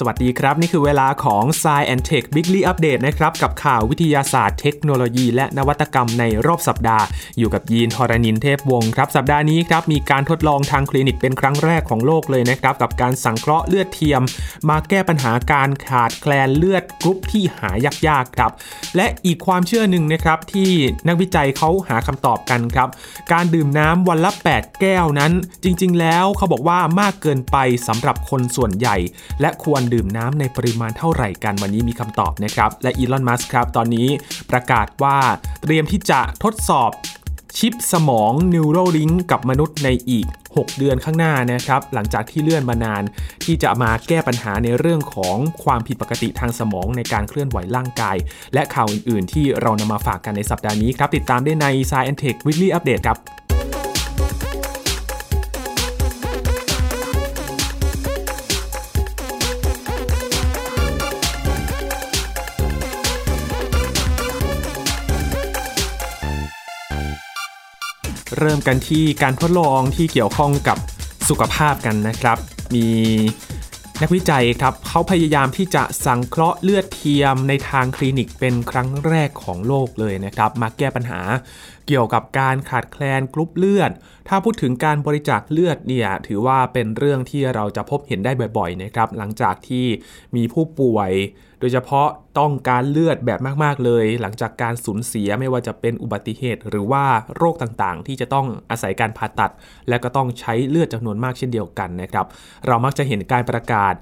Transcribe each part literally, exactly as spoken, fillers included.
สวัสดีครับนี่คือเวลาของ Science and Tech Weekly Update นะครับกับข่าววิทยาศาสตร์เทคโนโลยีและนวัตกรรมในรอบสัปดาห์อยู่กับยีนธรณินเทพวงศ์ครับสัปดาห์นี้ครับมีการทดลองทางคลินิกเป็นครั้งแรกของโลกเลยนะครับกับการสังเคราะห์เลือดเทียมมาแก้ปัญหาการขาดแคลนเลือดกรุ๊ปที่หายากๆครับและอีกความเชื่อนึงนะครับที่นักวิจัยเขาหาคำตอบกันครับการดื่มน้ำวันละแปดแก้วนั้นจริงๆแล้วเขาบอกว่ามากเกินไปสำหรับคนส่วนใหญ่และควรดื่มน้ำในปริมาณเท่าไหร่กันวันนี้มีคำตอบนะครับและอีลอน มัสก์ครับตอนนี้ประกาศว่าเตรียมที่จะทดสอบชิปสมอง Neuralink กับมนุษย์ในอีกหกเดือนข้างหน้านะครับหลังจากที่เลื่อนมานานที่จะมาแก้ปัญหาในเรื่องของความผิดปกติทางสมองในการเคลื่อนไหวร่างกายและข่าวอื่นๆที่เรานำมาฝากกันในสัปดาห์นี้ครับติดตามได้ใน Science เทค Weekly Update ครับเริ่มกันที่การทดลองที่เกี่ยวข้องกับสุขภาพกันนะครับมีนักวิจัยครับเขาพยายามที่จะสังเคราะห์เลือดเทียมในทางคลินิกเป็นครั้งแรกของโลกเลยนะครับมาแก้ปัญหาเกี่ยวกับการขาดแคลนกรุ๊ปเลือดถ้าพูดถึงการบริจาคเลือดเนี่ยถือว่าเป็นเรื่องที่เราจะพบเห็นได้บ่อยๆนะครับหลังจากที่มีผู้ป่วยโดยเฉพาะต้องการเลือดแบบมากๆเลยหลังจากการสูญเสียไม่ว่าจะเป็นอุบัติเหตุหรือว่าโรคต่างๆที่จะต้องอาศัยการผ่าตัดและก็ต้องใช้เลือดจำนวนมากเช่นเดียวกันนะครับเรามักจะเห็นการประกาศ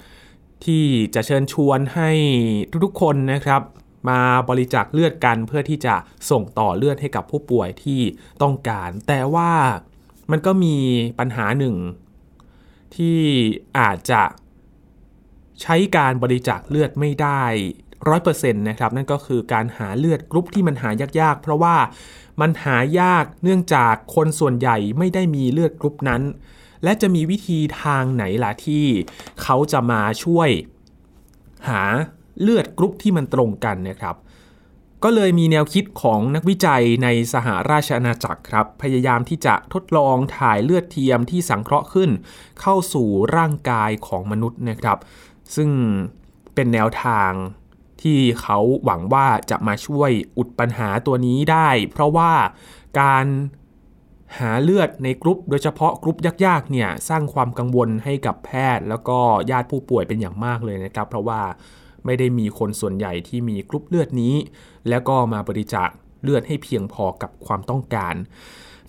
ที่จะเชิญชวนให้ทุกๆคนนะครับมาบริจาคเลือดกันเพื่อที่จะส่งต่อเลือดให้กับผู้ป่วยที่ต้องการแต่ว่ามันก็มีปัญหาหนึ่งที่อาจจะใช้การบริจาคเลือดไม่ได้ ร้อยเปอร์เซ็นต์ นะครับนั่นก็คือการหาเลือดกรุ๊ปที่มันหายากๆเพราะว่ามันหายากเนื่องจากคนส่วนใหญ่ไม่ได้มีเลือดกรุ๊ปนั้นและจะมีวิธีทางไหนล่ะที่เขาจะมาช่วยหาเลือดกรุ๊ปที่มันตรงกันนะครับก็เลยมีแนวคิดของนักวิจัยในสหราชอาณาจักรครับพยายามที่จะทดลองถ่ายเลือดเทียมที่สังเคราะห์ขึ้นเข้าสู่ร่างกายของมนุษย์นะครับซึ่งเป็นแนวทางที่เขาหวังว่าจะมาช่วยอุดปัญหาตัวนี้ได้เพราะว่าการหาเลือดในกรุ๊ปโดยเฉพาะกรุ๊ปยากๆเนี่ยสร้างความกังวลให้กับแพทย์แล้วก็ญาติผู้ป่วยเป็นอย่างมากเลยนะครับเพราะว่าไม่ได้มีคนส่วนใหญ่ที่มีกรุ๊ปเลือดนี้แล้วก็มาบริจาคเลือดให้เพียงพอกับความต้องการ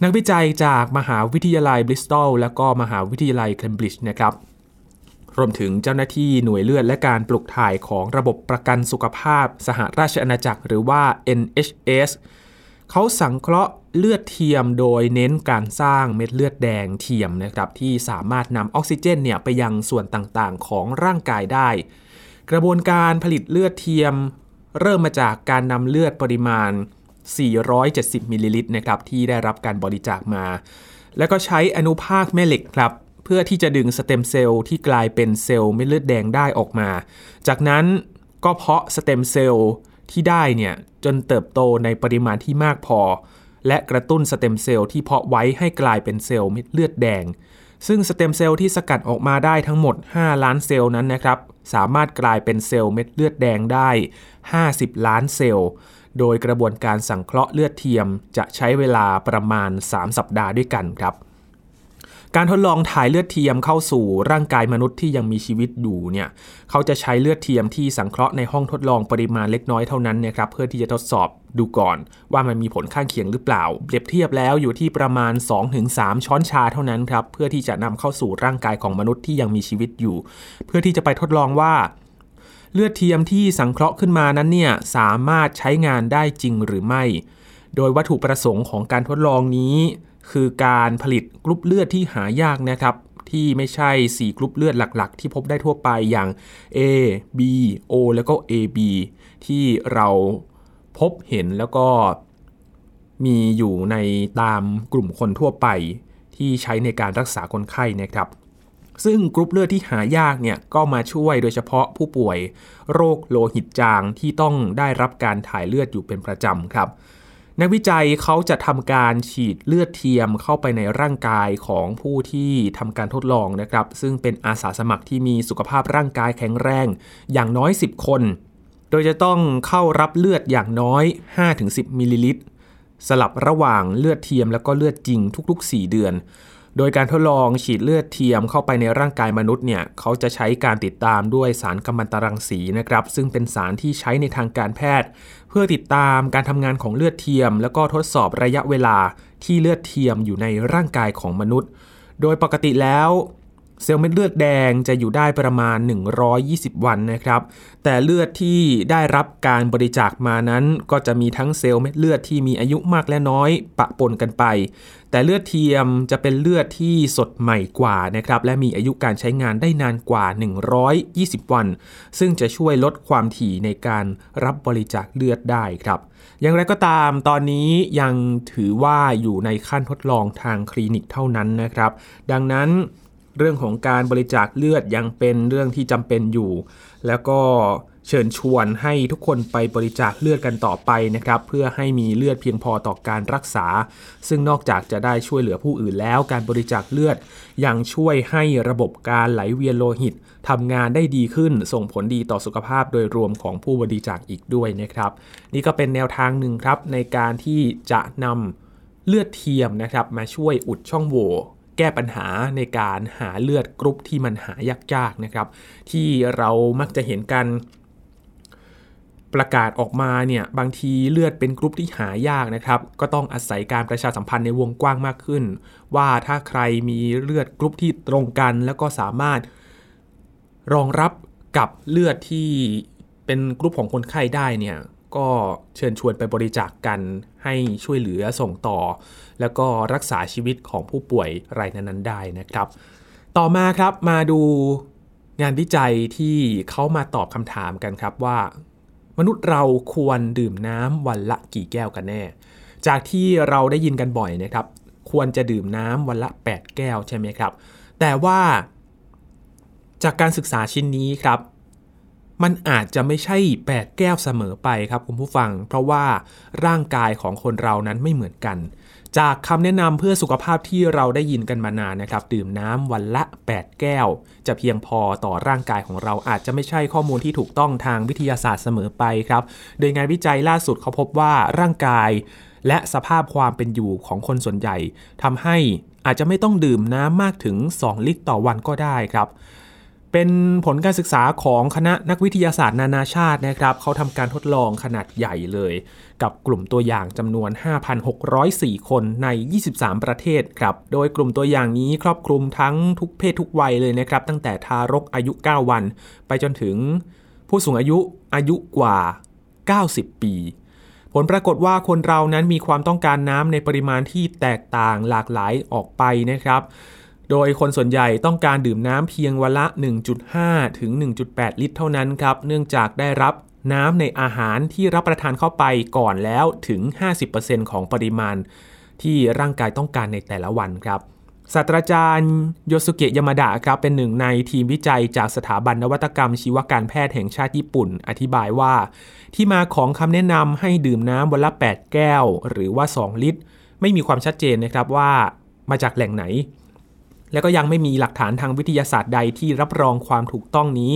นักวิจัยจากมหาวิทยาลัย Bristol แล้วก็มหาวิทยาลัย Cambridge นะครับรวมถึงเจ้าหน้าที่หน่วยเลือดและการปลูกถ่ายของระบบประกันสุขภาพสหราชอาณาจักรหรือว่า เอ็น เอช เอส เขาสังเคราะห์เลือดเทียมโดยเน้นการสร้างเม็ดเลือดแดงเทียมนะครับที่สามารถนำออกซิเจนเนี่ยไปยังส่วนต่างๆของร่างกายได้กระบวนการผลิตเลือดเทียมเริ่มมาจากการนำเลือดปริมาณสี่ร้อยเจ็ดสิบมิลลิลิตรนะครับที่ได้รับการบริจาคมาแล้วก็ใช้อนุภาคแม่เหล็กครับเพื่อที่จะดึงสเต็มเซลล์ที่กลายเป็นเซลล์เม็ดเลือดแดงได้ออกมาจากนั้นก็เพาะสเต็มเซลล์ที่ได้เนี่ยจนเติบโตในปริมาณที่มากพอและกระตุ้นสเต็มเซลล์ที่เพาะไว้ให้กลายเป็นเซลล์เม็ดเลือดแดงซึ่งสเต็มเซลล์ที่สกัดออกมาได้ทั้งหมดห้าล้านเซลล์นั้นนะครับสามารถกลายเป็นเซลล์เม็ดเลือดแดงได้ห้าสิบล้านเซลล์โดยกระบวนการสังเคราะห์เลือดเทียมจะใช้เวลาประมาณสามสัปดาห์ด้วยกันครับการทดลองถ่ายเลือดเทียมเข้าสู่ร่างกายมนุษย์ที่ยังมีชีวิตอยู่เนี่ยเขาจะใช้เลือดเทียมที่สังเคราะห์ในห้องทดลองปริมาณเล็กน้อยเท่านั้นนะครับเพื่อที่จะทดสอบดูก่อนว่ามันมีผลข้างเคียงหรือเปล่าเปรียบเทียบแล้วอยู่ที่ประมาณ สองถึงสาม ช้อนชาเท่านั้นครับเพื่อที่จะนำเข้าสู่ร่างกายของมนุษย์ที่ยังมีชีวิตอยู่เพื่อที่จะไปทดลองว่าเลือดเทียมที่สังเคราะห์ขึ้นมานั้นเนี่ยสามารถใช้งานได้จริงหรือไม่โดยวัตถุประสงค์ของการทดลองนี้คือการผลิตกรุ๊ปเลือดที่หายากนะครับที่ไม่ใช่สี่กรุ๊ปเลือดหลักๆที่พบได้ทั่วไปอย่าง A B O แล้วก็ เอ บี ที่เราพบเห็นแล้วก็มีอยู่ในตามกลุ่มคนทั่วไปที่ใช้ในการรักษาคนไข้นะครับซึ่งกรุ๊ปเลือดที่หายากเนี่ยก็มาช่วยโดยเฉพาะผู้ป่วยโรคโลหิตจางที่ต้องได้รับการถ่ายเลือดอยู่เป็นประจำครับ นักวิจัยเขาจะทำการฉีดเลือดเทียมเข้าไปในร่างกายของผู้ที่ทำการทดลองนะครับซึ่งเป็นอาสาสมัครที่มีสุขภาพร่างกายแข็งแรงอย่างน้อยสิบคนโดยจะต้องเข้ารับเลือดอย่างน้อย ห้าถึงสิบ มิลลิลิตรสลับระหว่างเลือดเทียมแล้วก็เลือดจริงทุกๆสี่เดือนโดยการทดลองฉีดเลือดเทียมเข้าไปในร่างกายมนุษย์เนี่ยเขาจะใช้การติดตามด้วยสารกัมมันตรังสีนะครับซึ่งเป็นสารที่ใช้ในทางการแพทย์เพื่อติดตามการทำงานของเลือดเทียมแล้วก็ทดสอบระยะเวลาที่เลือดเทียมอยู่ในร่างกายของมนุษย์โดยปกติแล้วเซลล์เม็ดเลือดแดงจะอยู่ได้ประมาณหนึ่งร้อยยี่สิบวันนะครับแต่เลือดที่ได้รับการบริจาคมานั้นก็จะมีทั้งเซลล์เม็ดเลือดที่มีอายุมากและน้อยปะปนกันไปแต่เลือดเทียมจะเป็นเลือดที่สดใหม่กว่านะครับและมีอายุการใช้งานได้นานกว่าหนึ่งร้อยยี่สิบวันซึ่งจะช่วยลดความถี่ในการรับบริจาคเลือดได้ครับอย่างไรก็ตามตอนนี้ยังถือว่าอยู่ในขั้นทดลองทางคลินิกเท่านั้นนะครับดังนั้นเรื่องของการบริจาคเลือดยังเป็นเรื่องที่จำเป็นอยู่แล้วก็เชิญชวนให้ทุกคนไปบริจาคเลือดกันต่อไปนะครับเพื่อให้มีเลือดเพียงพอต่อการรักษาซึ่งนอกจากจะได้ช่วยเหลือผู้อื่นแล้วการบริจาคเลือดยังช่วยให้ระบบการไหลเวียนโลหิตทำงานได้ดีขึ้นส่งผลดีต่อสุขภาพโดยรวมของผู้บริจาคอีกด้วยนะครับนี่ก็เป็นแนวทางหนึ่งครับในการที่จะนำเลือดเทียมนะครับมาช่วยอุดช่องโหว่แก้ปัญหาในการหาเลือดกรุ๊ปที่มันหายากๆนะครับที่เรามักจะเห็นกันประกาศออกมาเนี่ยบางทีเลือดเป็นกรุ๊ปที่หายากนะครับก็ต้องอาศัยการประชาสัมพันธ์ในวงกว้างมากขึ้นว่าถ้าใครมีเลือดกรุ๊ปที่ตรงกันแล้วก็สามารถรองรับกับเลือดที่เป็นกรุ๊ปของคนไข้ได้เนี่ยก็เชิญชวนไปบริจาค ก, กันให้ช่วยเหลือส่งต่อแล้วก็รักษาชีวิตของผู้ป่วยรายนั้นๆได้นะครับต่อมาครับมาดูงานวิจัยที่เขามาตอบคำถามกันครับว่ามนุษย์เราควรดื่มน้ำวันละกี่แก้วกันแน่จากที่เราได้ยินกันบ่อยนะครับควรจะดื่มน้ำวันละแปดแก้วใช่ไหมครับแต่ว่าจากการศึกษาชิ้นนี้ครับมันอาจจะไม่ใช่แปดแก้วเสมอไปครับคุณผู้ฟังเพราะว่าร่างกายของคนเรานั้นไม่เหมือนกันจากคำแนะนำเพื่อสุขภาพที่เราได้ยินกันมานานนะครับดื่มน้ำวันละแปดแก้วจะเพียงพอต่อร่างกายของเราอาจจะไม่ใช่ข้อมูลที่ถูกต้องทางวิทยาศาสตร์เสมอไปครับโดยงานวิจัยล่าสุดเขาพบว่าร่างกายและสภาพความเป็นอยู่ของคนส่วนใหญ่ทำให้อาจจะไม่ต้องดื่มน้ำมากถึงสองลิตรต่อวันก็ได้ครับเป็นผลการศึกษาของคณะนักวิทยาศาสตร์นานาชาตินะครับเขาทำการทดลองขนาดใหญ่เลยกับกลุ่มตัวอย่างจำนวน ห้าพันหกร้อยสี่ คนใน ยี่สิบสาม ประเทศครับโดยกลุ่มตัวอย่างนี้ครอบคลุมทั้งทุกเพศทุกวัยเลยนะครับตั้งแต่ทารกอายุ เก้า วันไปจนถึงผู้สูงอายุอายุกว่า เก้าสิบ ปีผลปรากฏว่าคนเรานั้นมีความต้องการน้ำในปริมาณที่แตกต่างหลากหลายออกไปนะครับโดยคนส่วนใหญ่ต้องการดื่มน้ำเพียงวันละ หนึ่งจุดห้า ถึง หนึ่งจุดแปด ลิตรเท่านั้นครับเนื่องจากได้รับน้ำในอาหารที่รับประทานเข้าไปก่อนแล้วถึง ห้าสิบเปอร์เซ็นต์ ของปริมาณที่ร่างกายต้องการในแต่ละวันครับศาสตราจารย์โยสุเกะยามาดะครับเป็นหนึ่งในทีมวิจัยจากสถาบันนวัตกรรมชีวการแพทย์แห่งชาติญี่ปุ่นอธิบายว่าที่มาของคำแนะนำให้ดื่มน้ำวันละ แปด แก้วหรือว่า สอง ลิตรไม่มีความชัดเจนนะครับว่ามาจากแหล่งไหนและก็ยังไม่มีหลักฐานทางวิทยาศาสตร์ใดที่รับรองความถูกต้องนี้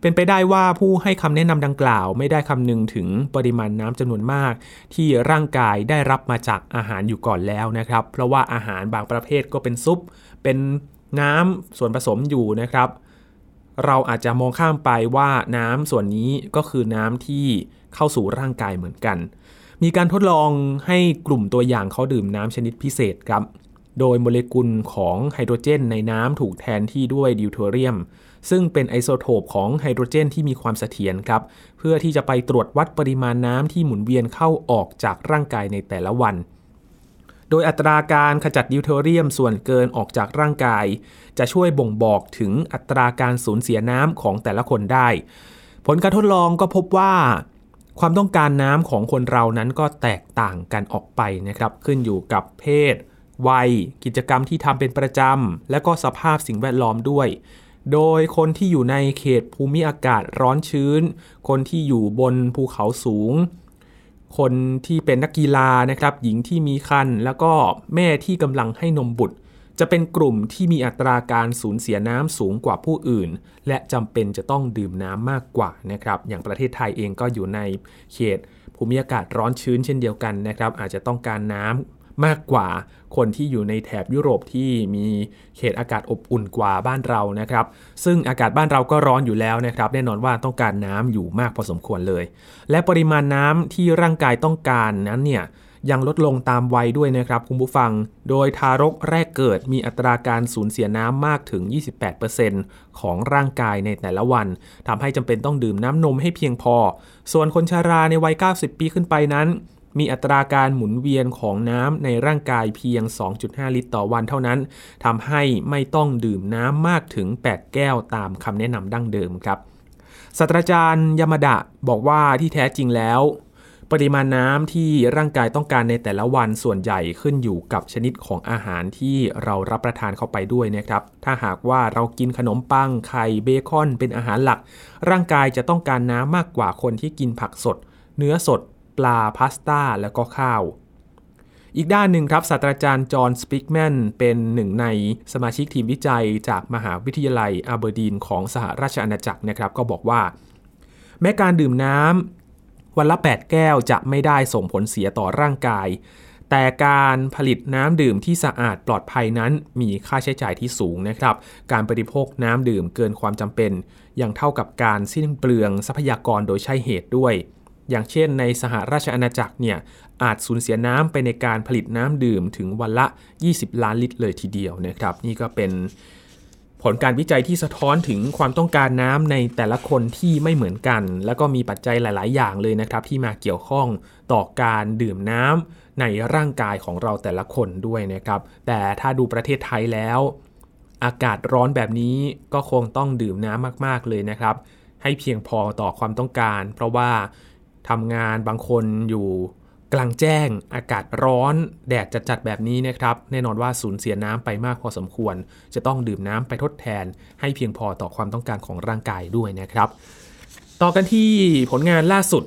เป็นไปได้ว่าผู้ให้คำแนะนำดังกล่าวไม่ได้คำนึงถึงปริมาณน้ำจำนวนมากที่ร่างกายได้รับมาจากอาหารอยู่ก่อนแล้วนะครับเพราะว่าอาหารบางประเภทก็เป็นซุปเป็นน้ำส่วนผสมอยู่นะครับเราอาจจะมองข้ามไปว่าน้ำส่วนนี้ก็คือน้ำที่เข้าสู่ร่างกายเหมือนกันมีการทดลองให้กลุ่มตัวอย่างเขาดื่มน้ำชนิดพิเศษครับโดยโมเลกุลของไฮโดรเจนในน้ำถูกแทนที่ด้วยดิวเทอเรียมซึ่งเป็นไอโซโทปของไฮโดรเจนที่มีความเสถียรครับเพื่อที่จะไปตรวจวัดปริมาณน้ำที่หมุนเวียนเข้าออกจากร่างกายในแต่ละวันโดยอัตราการขจัดดิวเทอเรียมส่วนเกินออกจากร่างกายจะช่วยบ่งบอกถึงอัตราการสูญเสียน้ำของแต่ละคนได้ผลการทดลองก็พบว่าความต้องการน้ำของคนเรานั้นก็แตกต่างกันออกไปนะครับขึ้นอยู่กับเพศวัยกิจกรรมที่ทำเป็นประจำและก็สภาพสิ่งแวดล้อมด้วยโดยคนที่อยู่ในเขตภูมิอากาศร้อนชื้นคนที่อยู่บนภูเขาสูง คนที่เป็นนักกีฬานะครับหญิงที่มีครรภ์แล้วก็แม่ที่กำลังให้นมบุตรจะเป็นกลุ่มที่มีอัตราการสูญเสียน้ำสูงกว่าผู้อื่นและจำเป็นจะต้องดื่มน้ำมากกว่านะครับอย่างประเทศไทยเองก็อยู่ในเขตภูมิอากาศร้อนชื้นเช่นเดียวกันนะครับอาจจะต้องการน้ำมากกว่าคนที่อยู่ในแถบยุโรปที่มีเขตอากาศอบอุ่นกว่าบ้านเรานะครับซึ่งอากาศบ้านเราก็ร้อนอยู่แล้วนะครับแน่นอนว่าต้องการน้ำอยู่มากพอสมควรเลยและปริมาณน้ำที่ร่างกายต้องการนั้นเนี่ยยังลดลงตามวัยด้วยนะครับคุณผู้ฟังโดยทารกแรกเกิดมีอัตราการสูญเสียน้ำมากถึง ยี่สิบแปดเปอร์เซ็นต์ ของร่างกายในแต่ละวันทำให้จำเป็นต้องดื่มน้ำนมให้เพียงพอส่วนคนชราในวัยเก้าสิบปีขึ้นไปนั้นมีอัตราการหมุนเวียนของน้ำในร่างกายเพียง สองจุดห้า ลิตรต่อวันเท่านั้นทำให้ไม่ต้องดื่มน้ำมากถึงแปดแก้วตามคำแนะนำดั้งเดิมครับศาสตราจารย์ยามาดะบอกว่าที่แท้จริงแล้วปริมาณน้ำที่ร่างกายต้องการในแต่ละวันส่วนใหญ่ขึ้นอยู่กับชนิดของอาหารที่เรารับประทานเข้าไปด้วยนะครับถ้าหากว่าเรากินขนมปังไข่เบคอนเป็นอาหารหลักร่างกายจะต้องการน้ำมากกว่าคนที่กินผักสดเนื้อสดปลาพาสต้าแล้วก็ข้าวอีกด้านหนึ่งครับศาสตราจารย์จอห์นสปิกแมนเป็นหนึ่งในสมาชิกทีมวิจัยจากมหาวิทยาลัยอาเบอร์ดีนของสหราชอาณาจักรนะครับก็บอกว่าแม้การดื่มน้ำวันละแปดแก้วจะไม่ได้ส่งผลเสียต่อร่างกายแต่การผลิตน้ำดื่มที่สะอาดปลอดภัยนั้นมีค่าใช้จ่ายที่สูงนะครับการบริโภคน้ำดื่มเกินความจำเป็นยังเท่ากับการสิ้นเปลืองทรัพยากรโดยใช่เหตุด้วยอย่างเช่นในสหราชอาณาจักรเนี่ยอาจสูญเสียน้ำไปในการผลิตน้ำดื่มถึงวันละยี่สิบล้านลิตรเลยทีเดียวนะครับนี่ก็เป็นผลการวิจัยที่สะท้อนถึงความต้องการน้ำในแต่ละคนที่ไม่เหมือนกันแล้วก็มีปัจจัยหลายๆอย่างเลยนะครับที่มาเกี่ยวข้องต่อการดื่มน้ำในร่างกายของเราแต่ละคนด้วยนะครับแต่ถ้าดูประเทศไทยแล้วอากาศร้อนแบบนี้ก็คงต้องดื่มน้ำมากๆเลยนะครับให้เพียงพอต่อความต้องการเพราะว่าทำงานบางคนอยู่กลางแจ้งอากาศร้อนแดดจัดๆแบบนี้นะครับแน่นอนว่าสูญเสียน้ำไปมากพอสมควรจะต้องดื่มน้ำไปทดแทนให้เพียงพอต่อความต้องการของร่างกายด้วยนะครับต่อกันที่ผลงานล่าสุด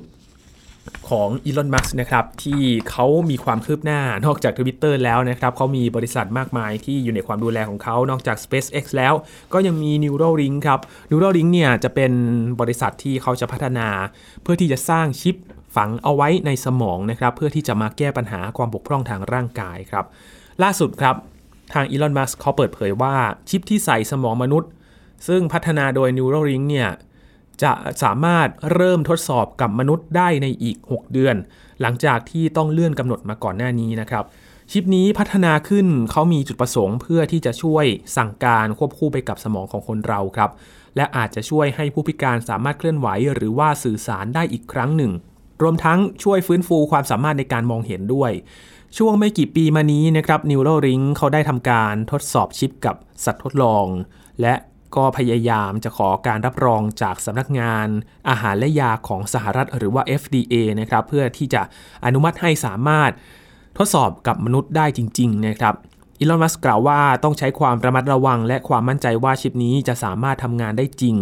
ของอีลอน มัสก์นะครับที่เขามีความคืบหน้านอกจาก Twitter แล้วนะครับเขามีบริษัทมากมายที่อยู่ในความดูแลของเขานอกจาก SpaceX แล้วก็ยังมี Neuralink ครับ Neuralink เนี่ยจะเป็นบริษัทที่เขาจะพัฒนาเพื่อที่จะสร้างชิปฝังเอาไว้ในสมองนะครับเพื่อที่จะมาแก้ปัญหาความบกพร่องทางร่างกายครับล่าสุดครับทางอีลอน มัสก์เขาเปิดเผยว่าชิปที่ใส่สมองมนุษย์ซึ่งพัฒนาโดย Neuralink เนี่ยจะสามารถเริ่มทดสอบกับมนุษย์ได้ในอีกหกเดือนหลังจากที่ต้องเลื่อนกำหนดมาก่อนหน้านี้นะครับชิปนี้พัฒนาขึ้นเขามีจุดประสงค์เพื่อที่จะช่วยสั่งการควบคู่ไปกับสมองของคนเราครับและอาจจะช่วยให้ผู้พิการสามารถเคลื่อนไหวหรือว่าสื่อสารได้อีกครั้งหนึ่งรวมทั้งช่วยฟื้นฟูความสามารถในการมองเห็นด้วยช่วงไม่กี่ปีมานี้นะครับ Neuralink เขาได้ทำการทดสอบชิปกับสัตว์ทดลองและก็พยายามจะขอการรับรองจากสำนักงานอาหารและยาของสหรัฐหรือว่า เอฟ ดี เอ นะครับเพื่อที่จะอนุมัติให้สามารถทดสอบกับมนุษย์ได้จริงๆนะครับอีลอน มัสก์กล่าวว่าต้องใช้ความระมัดระวังและความมั่นใจว่าชิปนี้จะสามารถทำงานได้จริง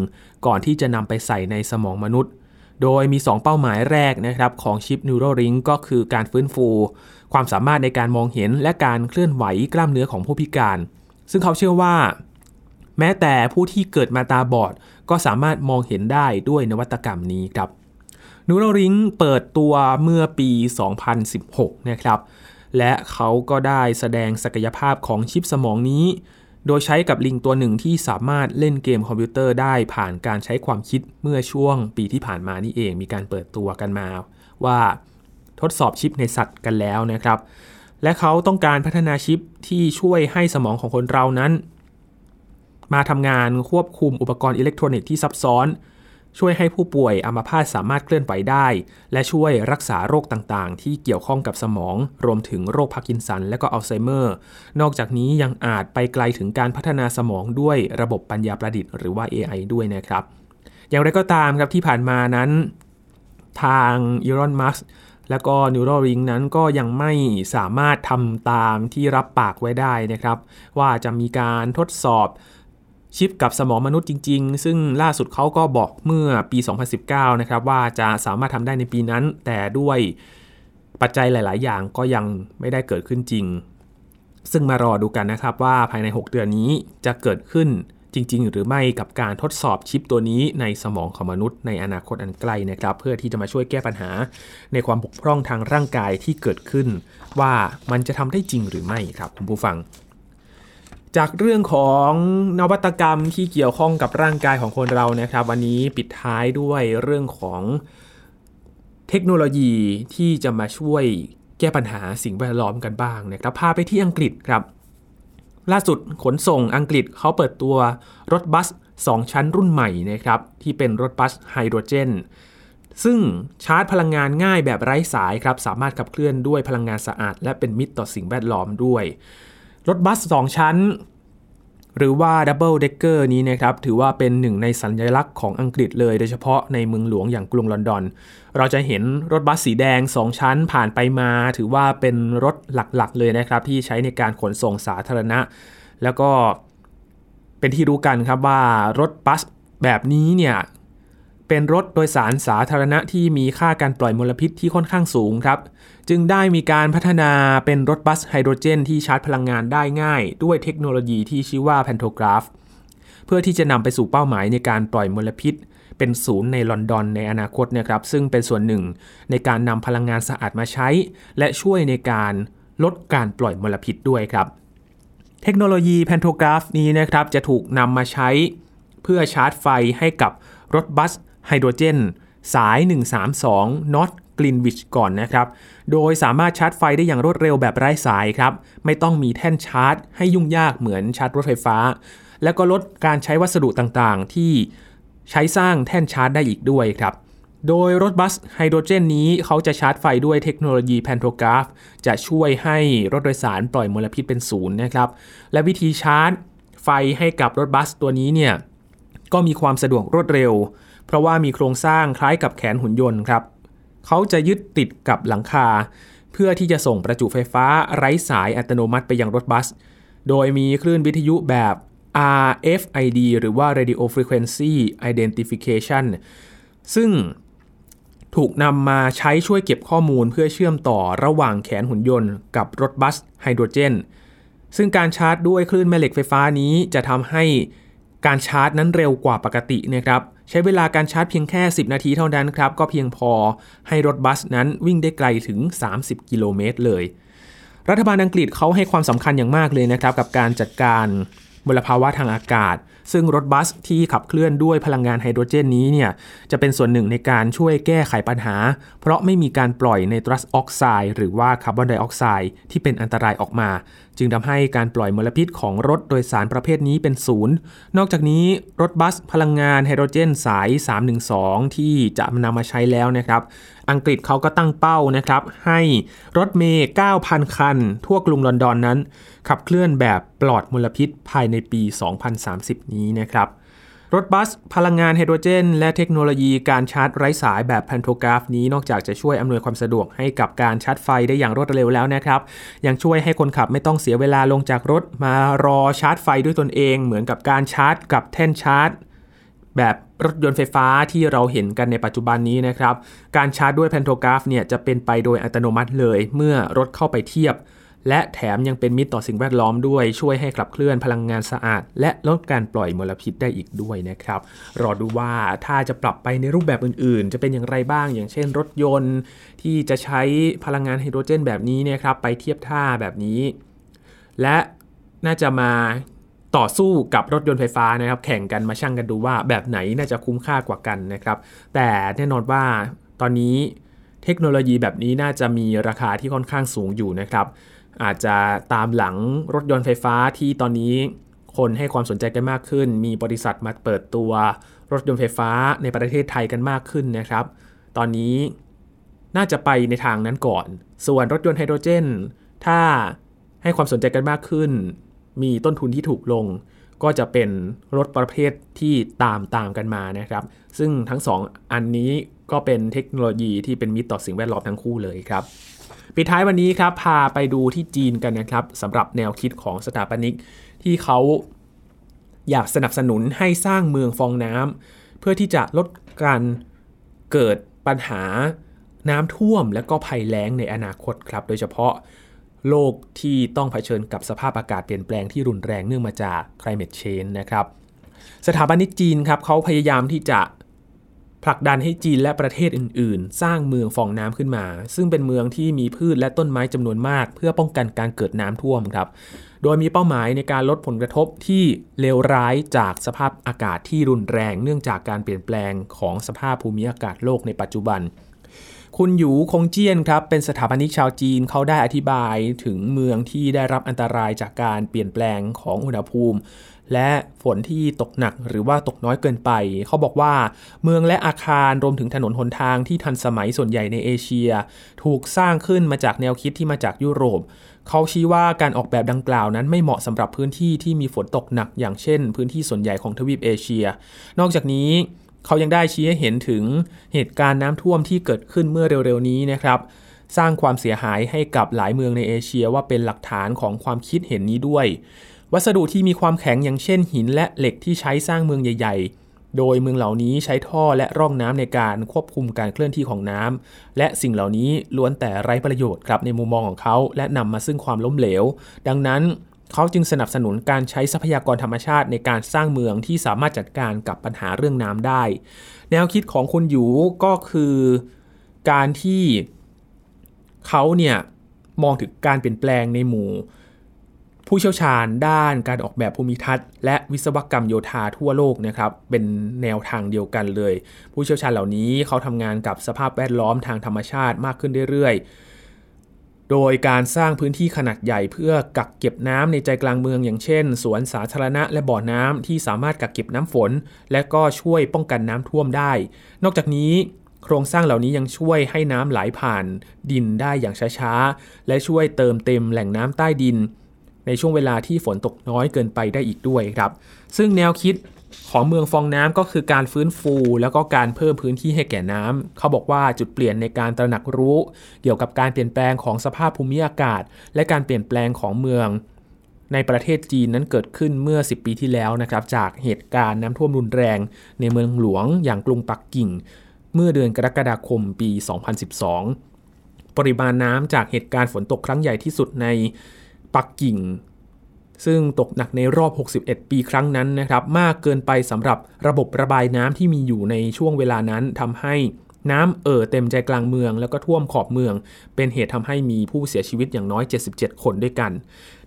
ก่อนที่จะนำไปใส่ในสมองมนุษย์โดยมีสองเป้าหมายแรกนะครับของชิป Neuralink ก็คือการฟื้นฟูความสามารถในการมองเห็นและการเคลื่อนไหวกล้ามเนื้อของผู้พิการซึ่งเขาเชื่อว่าแม้แต่ผู้ที่เกิดมาตาบอดก็สามารถมองเห็นได้ด้วยนวัตกรรมนี้ครับ Neuralink เปิดตัวเมื่อปี สองพันสิบหกนะครับและเขาก็ได้แสดงศักยภาพของชิปสมองนี้โดยใช้กับลิงตัวหนึ่งที่สามารถเล่นเกมคอมพิวเตอร์ได้ผ่านการใช้ความคิดเมื่อช่วงปีที่ผ่านมานี่เองมีการเปิดตัวกันมาว่าทดสอบชิปในสัตว์กันแล้วนะครับและเขาต้องการพัฒนาชิปที่ช่วยให้สมองของคนเรานั้นมาทำงานควบคุมอุปกรณ์อิเล็กทรอนิกส์ที่ซับซ้อนช่วยให้ผู้ป่วยอัมพาตสามารถเคลื่อนไหวได้และช่วยรักษาโรคต่างๆที่เกี่ยวข้องกับสมองรวมถึงโรคพาร์กินสันและก็อัลไซเมอร์นอกจากนี้ยังอาจไปไกลถึงการพัฒนาสมองด้วยระบบปัญญาประดิษฐ์หรือว่า เอ ไอ ด้วยนะครับอย่างไรก็ตามครับที่ผ่านมานั้นทางอีลอน มัสก์และก็ Neuralink นั้นก็ยังไม่สามารถทำตามที่รับปากไว้ได้นะครับว่าจะมีการทดสอบชิปกับสมองมนุษย์จริงๆซึ่งล่าสุดเขาก็บอกเมื่อปี สองพันสิบเก้านะครับว่าจะสามารถทำได้ในปีนั้นแต่ด้วย ปัจจัยหลายๆอย่างก็ยังไม่ได้เกิดขึ้นจริงซึ่งมารอดูกันนะครับว่าภายในหกเดือนนี้จะเกิดขึ้นจริงๆหรือไม่กับการทดสอบชิปตัวนี้ในสมองของมนุษย์ในอนาคตอันใกล้นะครับเพื่อที่จะมาช่วยแก้ปัญหาในความบกพร่องทางร่างกายที่เกิดขึ้นว่ามันจะทำได้จริงหรือไม่ครับคุณผู้ฟังจากเรื่องของนวัตกรรมที่เกี่ยวข้องกับร่างกายของคนเรานะครับวันนี้ปิดท้ายด้วยเรื่องของเทคโนโลยีที่จะมาช่วยแก้ปัญหาสิ่งแวดล้อมกันบ้างนะครับพาไปที่อังกฤษครับล่าสุดขนส่งอังกฤษเขาเปิดตัวรถบัสสองชั้นรุ่นใหม่นะครับที่เป็นรถบัสไฮโดรเจนซึ่งชาร์จพลังงานง่ายแบบไร้สายครับสามารถขับเคลื่อนด้วยพลังงานสะอาดและเป็นมิตรต่อสิ่งแวดล้อมด้วยรถบัสสองชั้นหรือว่า Double Decker นี้นะครับถือว่าเป็นหนึ่งในสัญลักษณ์ของอังกฤษเลยโดยเฉพาะในเมืองหลวงอย่างกรุงลอนดอนเราจะเห็นรถบัสสีแดงสองชั้นผ่านไปมาถือว่าเป็นรถหลักๆเลยนะครับที่ใช้ในการขนส่งสาธารณะแล้วก็เป็นที่รู้กันครับว่ารถบัสแบบนี้เนี่ยเป็นรถโดยสารสาธารณะที่มีค่าการปล่อยมลพิษที่ค่อนข้างสูงครับจึงได้มีการพัฒนาเป็นรถบัสไฮโดรเจนที่ชาร์จพลังงานได้ง่ายด้วยเทคโนโลยีที่ชื่อว่าแพนโทกราฟเพื่อที่จะนำไปสู่เป้าหมายในการปล่อยมลพิษเป็นศูนย์ในลอนดอนในอนาคตนะครับซึ่งเป็นส่วนหนึ่งในการนำพลังงานสะอาดมาใช้และช่วยในการลดการปล่อยมลพิษด้วยครับเทคโนโลยีแพนโทกราฟนี้นะครับจะถูกนำมาใช้เพื่อชาร์จไฟให้กับรถบัสไฮโดรเจนสายหนึ่งสามสอง North Greenwich ก่อนนะครับโดยสามารถชาร์จไฟได้อย่างรวดเร็วแบบไร้สายครับไม่ต้องมีแท่นชาร์จให้ยุ่งยากเหมือนชาร์จรถไฟฟ้าและก็ลดการใช้วัสดุต่างๆที่ใช้สร้างแท่นชาร์จได้อีกด้วยครับโดยรถบัสไฮโดรเจนนี้เขาจะชาร์จไฟด้วยเทคโนโลยีแพนโทกราฟจะช่วยให้รถโดยสารปล่อยมลพิษเป็นศูนย์นะครับและวิธีชาร์จไฟให้กับรถบัสตัวนี้เนี่ยก็มีความสะดวกรวดเร็วเพราะว่ามีโครงสร้างคล้ายกับแขนหุ่นยนต์ครับเขาจะยึดติดกับหลังคาเพื่อที่จะส่งประจุไฟฟ้าไร้สายอัตโนมัติไปยังรถบัสโดยมีคลื่นวิทยุแบบ อาร์ เอฟ ไอ ดี หรือว่า Radio Frequency Identification ซึ่งถูกนำมาใช้ช่วยเก็บข้อมูลเพื่อเชื่อมต่อระหว่างแขนหุ่นยนต์กับรถบัสไฮโดรเจนซึ่งการชาร์จด้วยคลื่นแม่เหล็กไฟฟ้านี้จะทำให้การชาร์จนั้นเร็วกว่าปกตินะครับใช้เวลาการชาร์จเพียงแค่สิบนาทีเท่านั้นครับก็เพียงพอให้รถบัสนั้นวิ่งได้ไกลถึงสามสิบกิโลเมตรเลยรัฐบาลอังกฤษเขาให้ความสำคัญอย่างมากเลยนะครับกับการจัดการมลภาวะทางอากาศซึ่งรถบัสที่ขับเคลื่อนด้วยพลังงานไฮโดรเจนนี้เนี่ยจะเป็นส่วนหนึ่งในการช่วยแก้ไขปัญหาเพราะไม่มีการปล่อยไนตรัสออกไซด์หรือว่าคาร์บอนไดออกไซด์ที่เป็นอันตรายออกมาจึงทำให้การปล่อยมลพิษของรถโดยสารประเภทนี้เป็นศูนย์นอกจากนี้รถบัสพลังงานไฮโดรเจนสายสามหนึ่งสองที่จะนำมาใช้แล้วนะครับอังกฤษเขาก็ตั้งเป้านะครับให้รถเมล์ เก้าพัน คันทั่วกรุงลอนดอนนั้นขับเคลื่อนแบบปลอดมลพิษภายในปีสองพันสามสิบนี้นะครับรถบัสพลังงานไฮโดรเจนและเทคโนโลยีการชาร์จไร้สายแบบแพนโทกราฟนี้นอกจากจะช่วยอำนวยความสะดวกให้กับการชาร์จไฟได้อย่างรวดเร็วแล้วนะครับยังช่วยให้คนขับไม่ต้องเสียเวลาลงจากรถมารอชาร์จไฟด้วยตนเองเหมือนกับการชาร์จกับแท่นชาร์จแบบรถยนต์ไฟฟ้าที่เราเห็นกันในปัจจุบันนี้นะครับการชาร์จด้วยแพนโทกราฟเนี่ยจะเป็นไปโดยอัตโนมัติเลยเมื่อรถเข้าไปเทียบและแถมยังเป็นมิตรต่อสิ่งแวดล้อมด้วยช่วยให้ขับเคลื่อนพลังงานสะอาดและลดการปล่อยมลพิษได้อีกด้วยนะครับรอดูว่าถ้าจะปรับไปในรูปแบบอื่นๆจะเป็นอย่างไรบ้างอย่างเช่นรถยนต์ที่จะใช้พลังงานไฮโดรเจนแบบนี้เนี่ยครับไปเทียบท่าแบบนี้และน่าจะมาต่อสู้กับรถยนต์ไฟฟ้านะครับแข่งกันมาชั่งกันดูว่าแบบไหนน่าจะคุ้มค่ากว่ากันนะครับแต่แน่นอนว่าตอนนี้เทคโนโลยีแบบนี้น่าจะมีราคาที่ค่อนข้างสูงอยู่นะครับอาจจะตามหลังรถยนต์ไฟฟ้าที่ตอนนี้คนให้ความสนใจกันมากขึ้นมีบริษัทมาเปิดตัวรถยนต์ไฟฟ้าในประเทศไทยกันมากขึ้นนะครับตอนนี้น่าจะไปในทางนั้นก่อนส่วนรถยนต์ไฮโดรเจนถ้าให้ความสนใจกันมากขึ้นมีต้นทุนที่ถูกลงก็จะเป็นรถประเภทที่ตามตามกันมานะครับซึ่งทั้งสองอันนี้ก็เป็นเทคโนโลยีที่เป็นมิตรต่อสิ่งแวดล้อมทั้งคู่เลยครับปิดท้ายวันนี้ครับพาไปดูที่จีนกันนะครับสำหรับแนวคิดของสถาปนิกที่เขาอยากสนับสนุนให้สร้างเมืองฟองน้ำเพื่อที่จะลดการเกิดปัญหา น้ำท่วมและก็ภัยแล้งในอนาคตครับโดยเฉพาะโลกที่ต้องเผชิญกับสภาพอากาศเปลี่ยนแปลงที่รุนแรงเนื่องมาจาก climate change นะครับสถาบันนิกจีนครับเขาพยายามที่จะผลักดันให้จีนและประเทศอื่นๆสร้างเมืองฟองน้ำขึ้นมาซึ่งเป็นเมืองที่มีพืชและต้นไม้จำนวนมากเพื่อป้องกันการเกิดน้ำท่วมครับโดยมีเป้าหมายในการลดผลกระทบที่เลวร้ายจากสภาพอากาศที่รุนแรงเนื่องจากการเปลี่ยนแปลงของสภาพภูมิอากาศโลกในปัจจุบันคุณหยูคงเจี้ยนครับเป็นสถาปนิกชาวจีนเขาได้อธิบายถึงเมืองที่ได้รับอันตรายจากการเปลี่ยนแปลงของอุณหภูมิและฝนที่ตกหนักหรือว่าตกน้อยเกินไปเขาบอกว่าเมืองและอาคารรวมถึงถนนหนทางที่ทันสมัยส่วนใหญ่ในเอเชียถูกสร้างขึ้นมาจากแนวคิดที่มาจากยุโรปเขาชี้ว่าการออกแบบดังกล่าวนั้นไม่เหมาะสำหรับพื้นที่ที่มีฝนตกหนักอย่างเช่นพื้นที่ส่วนใหญ่ของทวีปเอเชียนอกจากนี้เขายังได้ชี้ให้เห็นถึงเหตุการณ์น้ำท่วมที่เกิดขึ้นเมื่อเร็วๆนี้นะครับสร้างความเสียหายให้กับหลายเมืองในเอเชียว่าเป็นหลักฐานของความคิดเห็นนี้ด้วยวัสดุที่มีความแข็งอย่างเช่นหินและเหล็กที่ใช้สร้างเมืองใหญ่ๆโดยเมืองเหล่านี้ใช้ท่อและร่องน้ำในการควบคุมการเคลื่อนที่ของน้ำและสิ่งเหล่านี้ล้วนแต่ไร้ประโยชน์ครับในมุมมองของเขาและนำมาซึ่งความล้มเหลวดังนั้นเขาจึงสนับสนุนการใช้ทรัพยากรธรรมชาติในการสร้างเมืองที่สามารถจัดการกับปัญหาเรื่องน้ำได้แนวคิดของคุณหยูก็คือการที่เขาเนี่ยมองถึงการเปลี่ยนแปลงในหมู่ผู้เชี่ยวชาญด้านการออกแบบภูมิทัศน์และวิศวกรรมโยธาทั่วโลกนะครับเป็นแนวทางเดียวกันเลยผู้เชี่ยวชาญเหล่านี้เขาทำงานกับสภาพแวดล้อมทางธรรมชาติมากขึ้นเรื่อยๆโดยการสร้างพื้นที่ขนาดใหญ่เพื่อกักเก็บน้ำในใจกลางเมืองอย่างเช่นสวนสาธารณะและบ่อน้ำที่สามารถกักเก็บน้ำฝนและก็ช่วยป้องกันน้ำท่วมได้นอกจากนี้โครงสร้างเหล่านี้ยังช่วยให้น้ำไหลผ่านดินได้อย่างช้าๆและช่วยเติมเต็มแหล่งน้ำใต้ดินในช่วงเวลาที่ฝนตกน้อยเกินไปได้อีกด้วยครับซึ่งแนวคิดของเมืองฟองน้ำก็คือการฟื้นฟูแล้วก็การเพิ่มพื้นที่ให้แก่น้ำเขาบอกว่าจุดเปลี่ยนในการตระหนักรู้เกี่ยวกับการเปลี่ยนแปลงของสภาพภูมิอากาศและการเปลี่ยนแปลงของเมืองในประเทศจีนนั้นเกิดขึ้นเมื่อสิบปีที่แล้วนะครับจากเหตุการณ์น้ำท่วมรุนแรงในเมืองหลวงอย่างกรุงปักกิ่งเมื่อเดือนกรกฎาคมปีสองพันสิบสองปริมาณน้ำจากเหตุการณ์ฝนตกครั้งใหญ่ที่สุดในปักกิ่งซึ่งตกหนักในรอบหกสิบเอ็ดปีครั้งนั้นนะครับมากเกินไปสำหรับระบบระบายน้ำที่มีอยู่ในช่วงเวลานั้นทำให้น้ำเอ่อเต็มใจกลางเมืองแล้วก็ท่วมขอบเมืองเป็นเหตุทำให้มีผู้เสียชีวิตอย่างน้อยเจ็ดสิบเจ็ดคนด้วยกัน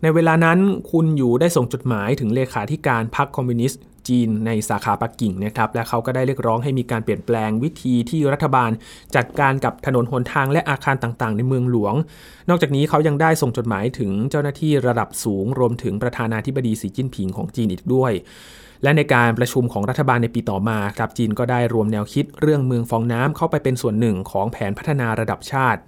ในเวลานั้นคุณหยูได้ส่งจดหมายถึงเลขาธิการพรรคคอมมิวนิสต์จีนในสาขาปักกิ่งนะครับและเขาก็ได้เรียกร้องให้มีการเปลี่ยนแปลงวิธีที่รัฐบาลจัดการกับถนนหนทางและอาคารต่างๆในเมืองหลวงนอกจากนี้เขายังได้ส่งจดหมายถึงเจ้าหน้าที่ระดับสูงรวมถึงประธานาธิบดีสีจิ้นผิงของจีนอีกด้วยและในการประชุมของรัฐบาลในปีต่อมาครับจีนก็ได้รวมแนวคิดเรื่องเมืองฟองน้ำเข้าไปเป็นส่วนหนึ่งของแผนพัฒนาระดับชาติ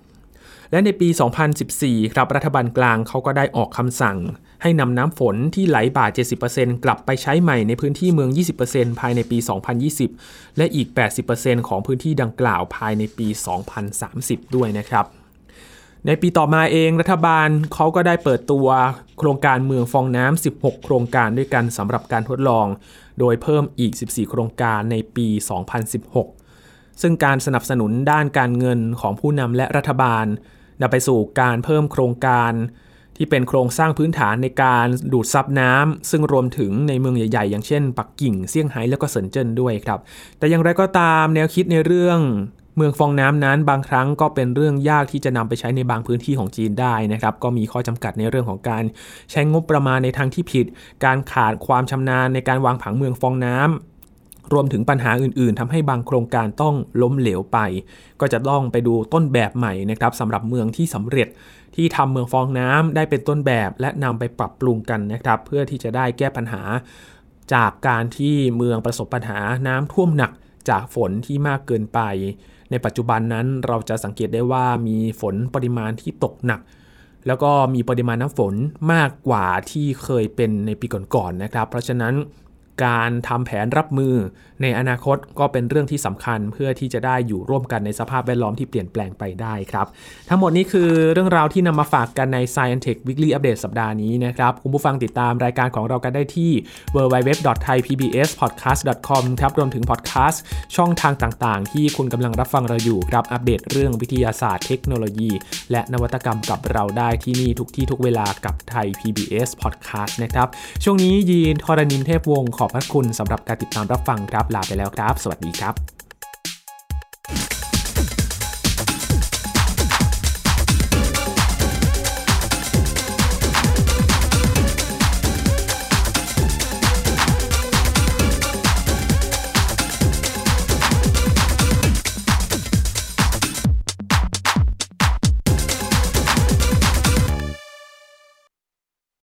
และในปีสองพันสิบสี่ครับรัฐบาลกลางเขาก็ได้ออกคำสั่งให้นำน้ำฝนที่ไหลบ่า เจ็ดสิบเปอร์เซ็นต์ กลับไปใช้ใหม่ในพื้นที่เมือง ยี่สิบเปอร์เซ็นต์ ภายในปีสองพันยี่สิบและอีก แปดสิบเปอร์เซ็นต์ ของพื้นที่ดังกล่าวภายในปีสองพันสามสิบด้วยนะครับในปีต่อมาเองรัฐบาลเขาก็ได้เปิดตัวโครงการเมืองฟองน้ำสิบหกโครงการด้วยกันสำหรับการทดลองโดยเพิ่มอีกสิบสี่โครงการในปีสองพันสิบหกซึ่งการสนับสนุนด้านการเงินของผู้นำและรัฐบาลนำไปสู่การเพิ่มโครงการที่เป็นโครงสร้างพื้นฐานในการดูดซับน้ำซึ่งรวมถึงในเมืองใหญ่ๆอย่างเช่นปักกิ่งเซี่ยงไฮ้แล้วก็เซินเจิ้นด้วยครับแต่อย่างไรก็ตามแนวคิดในเรื่องเมืองฟองน้ำนั้นบางครั้งก็เป็นเรื่องยากที่จะนำไปใช้ในบางพื้นที่ของจีนได้นะครับก็มีข้อจำกัดในเรื่องของการใช้งบประมาณในทางที่ผิดการขาดความชำนาญในการวางผังเมืองฟองน้ำรวมถึงปัญหาอื่นๆทำให้บางโครงการต้องล้มเหลวไปก็จะต้องไปดูต้นแบบใหม่นะครับสำหรับเมืองที่สำเร็จที่ทำเมืองฟองน้ำได้เป็นต้นแบบและนำไปปรับปรุงกันนะครับเพื่อที่จะได้แก้ปัญหาจากการที่เมืองประสบปัญหาน้ำท่วมหนักจากฝนที่มากเกินไปในปัจจุบันนั้นเราจะสังเกตได้ว่ามีฝนปริมาณที่ตกหนักแล้วก็มีปริมาณน้ำฝนมากกว่าที่เคยเป็นในปีก่อนๆ นะครับเพราะฉะนั้น การทำแผนรับมือในอนาคตก็เป็นเรื่องที่สำคัญเพื่อที่จะได้อยู่ร่วมกันในสภาพแวดล้อมที่เปลี่ยนแปลงไปได้ครับทั้งหมดนี้คือเรื่องราวที่นำมาฝากกันใน Science Tech Weekly Update สัปดาห์นี้นะครับคุณผู้ฟังติดตามรายการของเรากันได้ที่ ดับเบิลยู ดับเบิลยู ดับเบิลยู ดอท ไทยพีบีเอสพอดแคสต์ ดอท คอม ครับรวมถึง podcast ช่องทางต่างๆที่คุณกำลังรับฟังเราอยู่ครับอัปเดตเรื่องวิทยาศาสตร์เทคโนโลยีและนวัตกรรมกับเราได้ที่นี่ทุกที่ทุกเวลากับ Thai พี บี เอส Podcast นะครับช่วงนี้ยีน ธรณินทร์ เทพวงศ์ขอบพระคุณสำหรับการติดตามรับฟังครับลาไปแล้วครับสวัสดีครับ